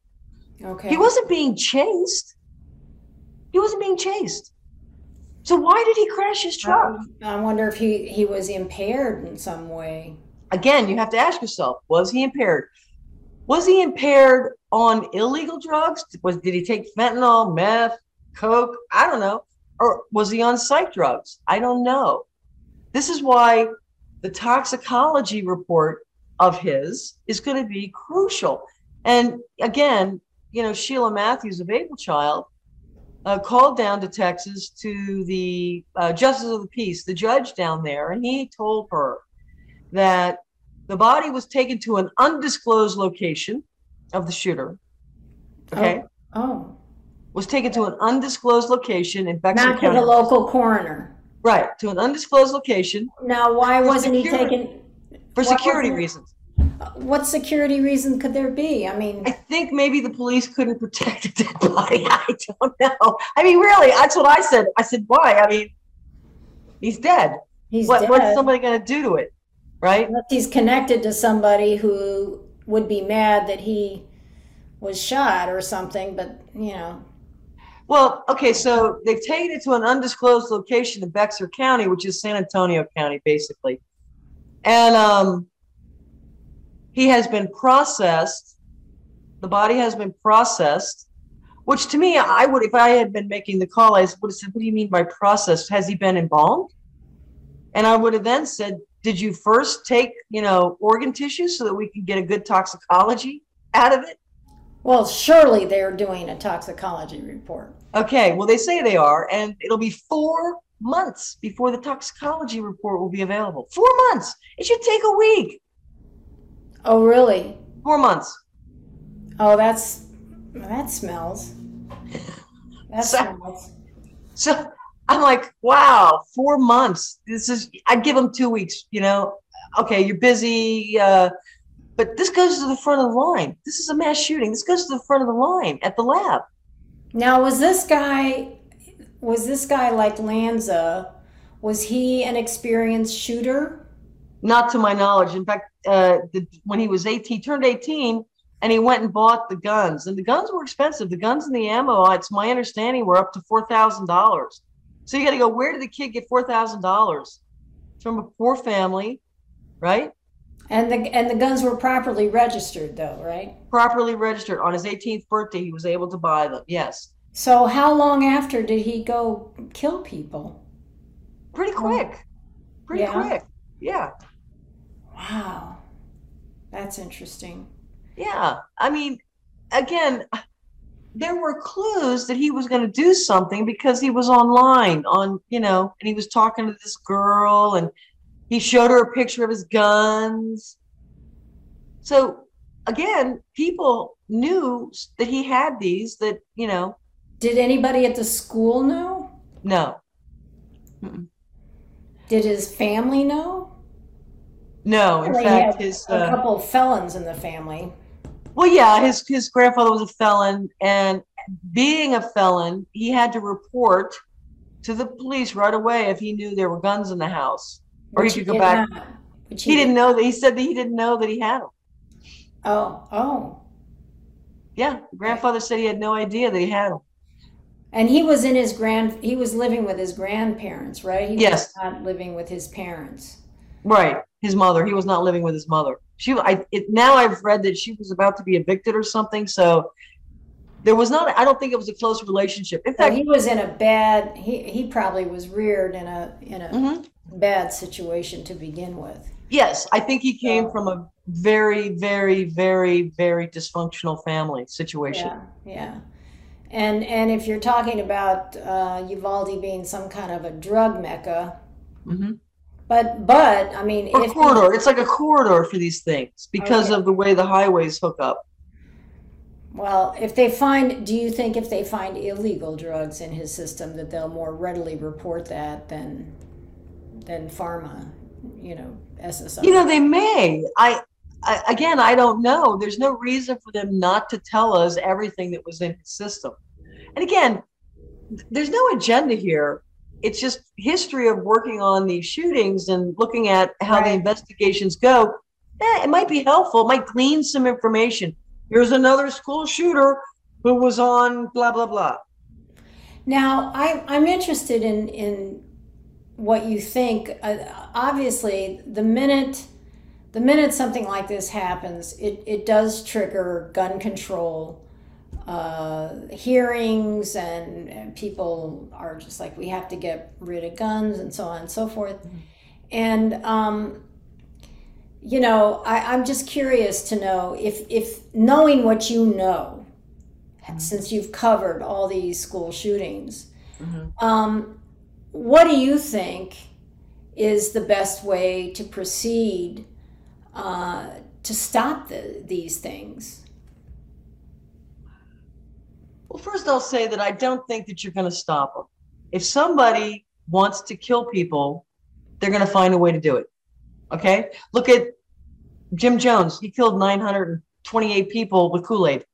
Okay. He wasn't being chased. He wasn't being chased. So why did he crash his truck? I wonder if he, he was impaired in some way. Again, you have to ask yourself, was he impaired? Was he impaired on illegal drugs? Was Did he take fentanyl, meth, coke? I don't know. Or was he on psych drugs? I don't know. This is why the toxicology report of his is going to be crucial. And again, you know, Sheila Matthews of AbleChild, Uh, called down to Texas to the uh, Justice of the Peace, the judge down there, and he told her that the body was taken to an undisclosed location of the shooter. Okay. Oh. oh. Was taken to an undisclosed location in Bexar County. Not to the local coroner. Right, to an undisclosed location. Now, why wasn't security, he taken? For security reasons. What security reason could there be? I mean, I think maybe the police couldn't protect a dead body. I don't know. I mean, really, that's what I said. I said, why? I mean, he's dead. He's what, dead. What's somebody going to do to it, right? Unless he's connected to somebody who would be mad that he was shot or something, but, you know. Well, okay, so they've taken it to an undisclosed location in Bexar County, which is San Antonio County, basically. And, um, he has been processed. The body has been processed, which to me, I would, if I had been making the call, I would have said, what do you mean by processed? Has he been embalmed? And I would have then said, did you first take, you know, organ tissue so that we can get a good toxicology out of it? Well, surely they're doing a toxicology report. Okay. Well, they say they are, and it'll be four months before the toxicology report will be available. Four months. It should take a week. Oh, really? Four months. Oh, that's, that smells. That so, smells. So I'm like, wow, four months. This is, I'd give them two weeks, you know. Okay, you're busy. Uh, but this goes to the front of the line. This is a mass shooting. This goes to the front of the line at the lab. Now, was this guy, was this guy like Lanza? Was he an experienced shooter? Not to my knowledge. In fact, uh, the, when he was eighteen, turned eighteen, and he went and bought the guns. And the guns were expensive. The guns and the ammo, it's my understanding, were up to four thousand dollars. So you got to go, where did the kid get four thousand dollars? From a poor family, right? And the and the guns were properly registered, though, right? Properly registered. On his eighteenth birthday, he was able to buy them, yes. So how long after did he go kill people? Pretty quick. Pretty yeah. quick, yeah. Wow. That's interesting. Yeah. I mean, again, there were clues that he was going to do something because he was online on, you know, and he was talking to this girl and he showed her a picture of his guns. So again, people knew that he had these that, you know. Did anybody at the school know? No. Mm-mm. Did his family know? No, in fact, his a uh, couple of felons in the family. Well, yeah, his his grandfather was a felon, and being a felon, he had to report to the police right away if he knew there were guns in the house, or he could go back. He didn't know that. He said that he didn't know that he had them. Oh, oh, yeah. Grandfather said he had no idea that he had them. And he was in his grand. He was living with his grandparents, right? He yes. was not living with his parents. Right. His mother. He was not living with his mother. She. I. It, now I've read that she was about to be evicted or something. So there was not. I don't think it was a close relationship. In fact, so he was in a bad. He. He probably was reared in a in a mm-hmm. bad situation to begin with. Yes, I think he came so, from a very, very, very, very dysfunctional family situation. Yeah. Yeah. And and if you're talking about uh, Uvalde being some kind of a drug mecca. Mm-hmm. But, but I mean, a corridor. It's like a corridor for these things because okay. of the way the highways hook up. Well, if they find, do you think if they find illegal drugs in his system that they'll more readily report that than than pharma, you know, S S R I? You know, they may. I, I again, I don't know. There's no reason for them not to tell us everything that was in his system. And again, there's no agenda here. It's just history of working on these shootings and looking at how right. the investigations go. Eh, it might be helpful. It might glean some information. Here's another school shooter who was on blah, blah, blah. Now, I, I'm interested in, in what you think. Uh, obviously, the minute the minute something like this happens, it, it does trigger gun control uh hearings, and, and people are just like, we have to get rid of guns, and so on and so forth. Mm-hmm. And um you know, I, I'm just curious to know if if knowing what you know, mm-hmm. since you've covered all these school shootings, mm-hmm. um what do you think is the best way to proceed uh to stop the, these things? Well, first I'll say that I don't think that you're going to stop them. If somebody wants to kill people, they're going to find a way to do it. Okay? Look at Jim Jones. He killed nine hundred twenty-eight people with Kool-Aid.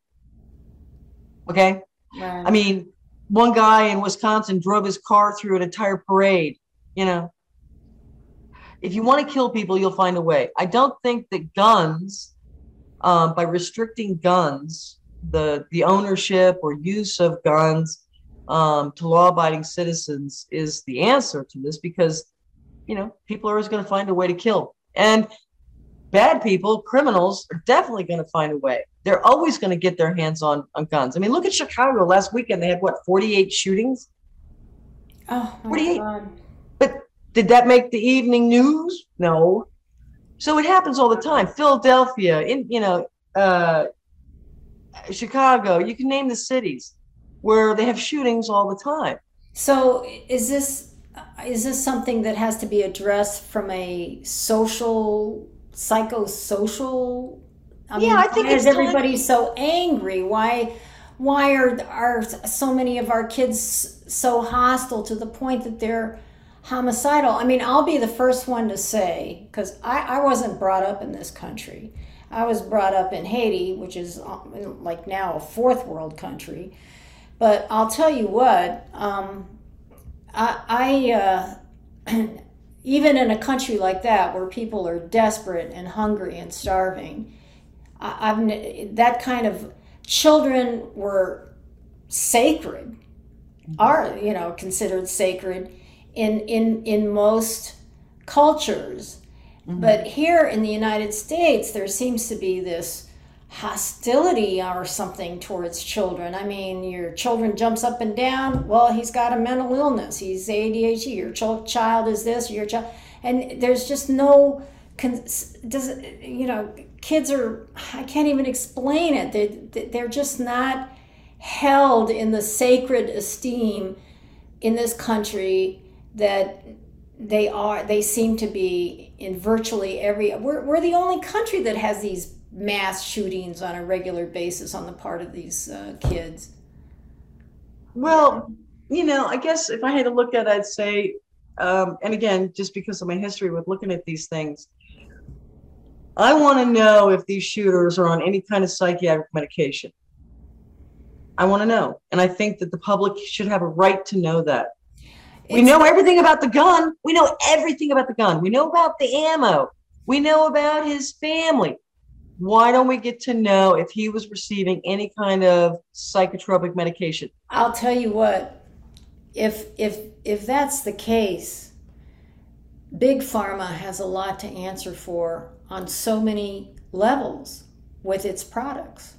Okay? Wow. I mean, one guy in Wisconsin drove his car through an entire parade. You know? If you want to kill people, you'll find a way. I don't think that guns, um, by restricting guns, the the ownership or use of guns um, to law-abiding citizens is the answer to this, because, you know, people are always going to find a way to kill. And bad people, criminals, are definitely going to find a way. They're always going to get their hands on, on guns. I mean, look at Chicago last weekend. They had, what, forty-eight shootings? Oh, forty-eight. But did that make the evening news? No. So it happens all the time. Philadelphia, in you know, uh, Chicago, you can name the cities where they have shootings all the time. So is this is this something that has to be addressed from a social, psychosocial? I yeah, mean, I think it's everybody's so angry. Why why are are so many of our kids so hostile to the point that they're homicidal? I mean, I'll be the first one to say, because I, I wasn't brought up in this country. I was brought up in Haiti, which is like now a fourth world country. But I'll tell you what, um, I, I uh, even in a country like that where people are desperate and hungry and starving, I've, that kind of children were sacred, are, you know, considered sacred in in in most cultures. Mm-hmm. But here in the United States, there seems to be this hostility or something towards children. I mean, your children jumps up and down. Well, he's got a mental illness. He's A D H D. Your ch- child is this. Your child, and there's just no. Con- does you know? Kids are. I can't even explain it. They they're just not held in the sacred esteem in this country that they are. They seem to be in virtually every. We're we're the only country that has these mass shootings on a regular basis on the part of these uh, kids. Well, you know, I guess if I had to look at it, I'd say, um, and again, just because of my history with looking at these things, I want to know if these shooters are on any kind of psychiatric medication. I want to know. And I think that the public should have a right to know that. It's, we know everything about the gun. We know everything about the gun. We know about the ammo. We know about his family. Why don't we get to know if he was receiving any kind of psychotropic medication? I'll tell you what, if if if that's the case, Big Pharma has a lot to answer for on so many levels with its products.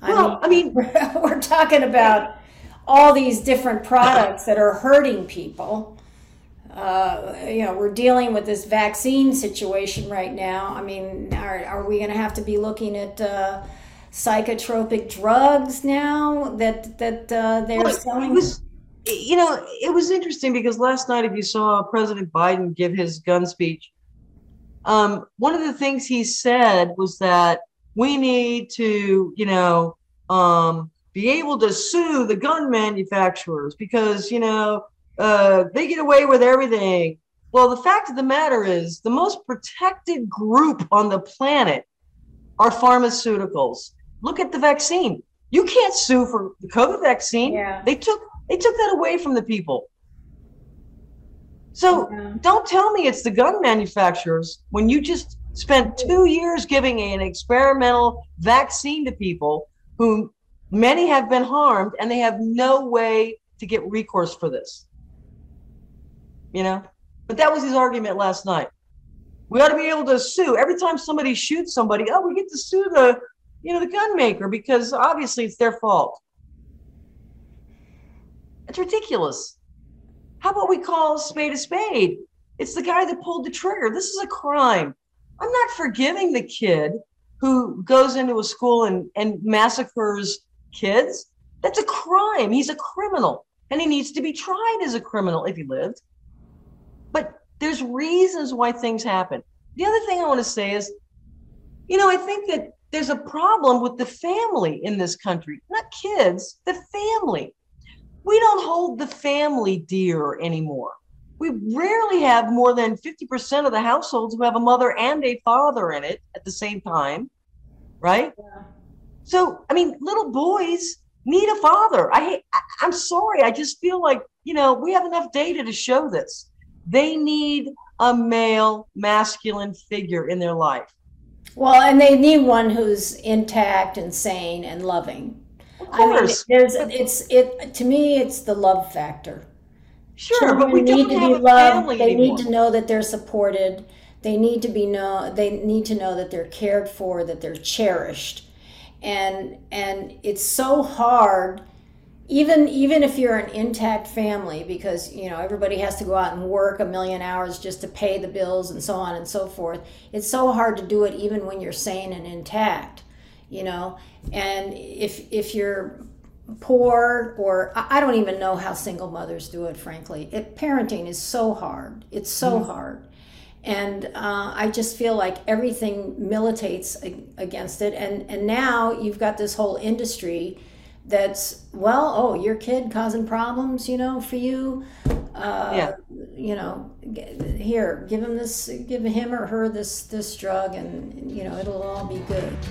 I well, mean, I mean, we're, we're talking about all these different products that are hurting people. Uh, you know, we're dealing with this vaccine situation right now. I mean, are, are we going to have to be looking at uh, psychotropic drugs now that that uh, they're well, selling? It was, you know, it was interesting because last night, if you saw President Biden give his gun speech, um, one of the things he said was that we need to, you know, um, be able to sue the gun manufacturers because, you know, Uh, they get away with everything. Well, the fact of the matter is the most protected group on the planet are pharmaceuticals. Look at the vaccine. You can't sue for the COVID vaccine. Yeah. They took they took that away from the people. So yeah. Don't tell me it's the gun manufacturers when you just spent two years giving an experimental vaccine to people who many have been harmed and they have no way to get recourse for this. You know, but that was his argument last night. We ought to be able to sue every time somebody shoots somebody. Oh, we get to sue the, you know, the gun maker because obviously it's their fault. It's ridiculous. How about we call a spade a spade? It's the guy that pulled the trigger. This is a crime. I'm not forgiving the kid who goes into a school and, and massacres kids. That's a crime. He's a criminal and he needs to be tried as a criminal if he lived. But there's reasons why things happen. The other thing I want to say is, you know, I think that there's a problem with the family in this country, not kids, the family. We don't hold the family dear anymore. We rarely have more than fifty percent of the households who have a mother and a father in it at the same time, right? Yeah. So, I mean, little boys need a father. I hate, I, I'm sorry. I just feel like, you know, we have enough data to show this. They need a male masculine figure in their life. Well, and they need one who's intact and sane and loving. Of course. I mean, there's, it's, it, to me, it's the love factor. Sure, children but we need don't to have be loved. They anymore. Need to know that they're supported. They need to be know. They need to know that they're cared for, that they're cherished. And and it's so hard, even even if you're an intact family, because you know everybody has to go out and work a million hours just to pay the bills and so on and so forth. It's so hard to do it even when you're sane and intact, you know. And if if you're poor or I don't even know how single mothers do it, frankly. It, parenting is so hard. It's so mm-hmm. hard. And uh, I just feel like everything militates against it. And, and now you've got this whole industry that's, well, oh, your kid causing problems, you know, for you. Uh, yeah. You know, here, give him this, give him or her this, this drug and, you know, it'll all be good.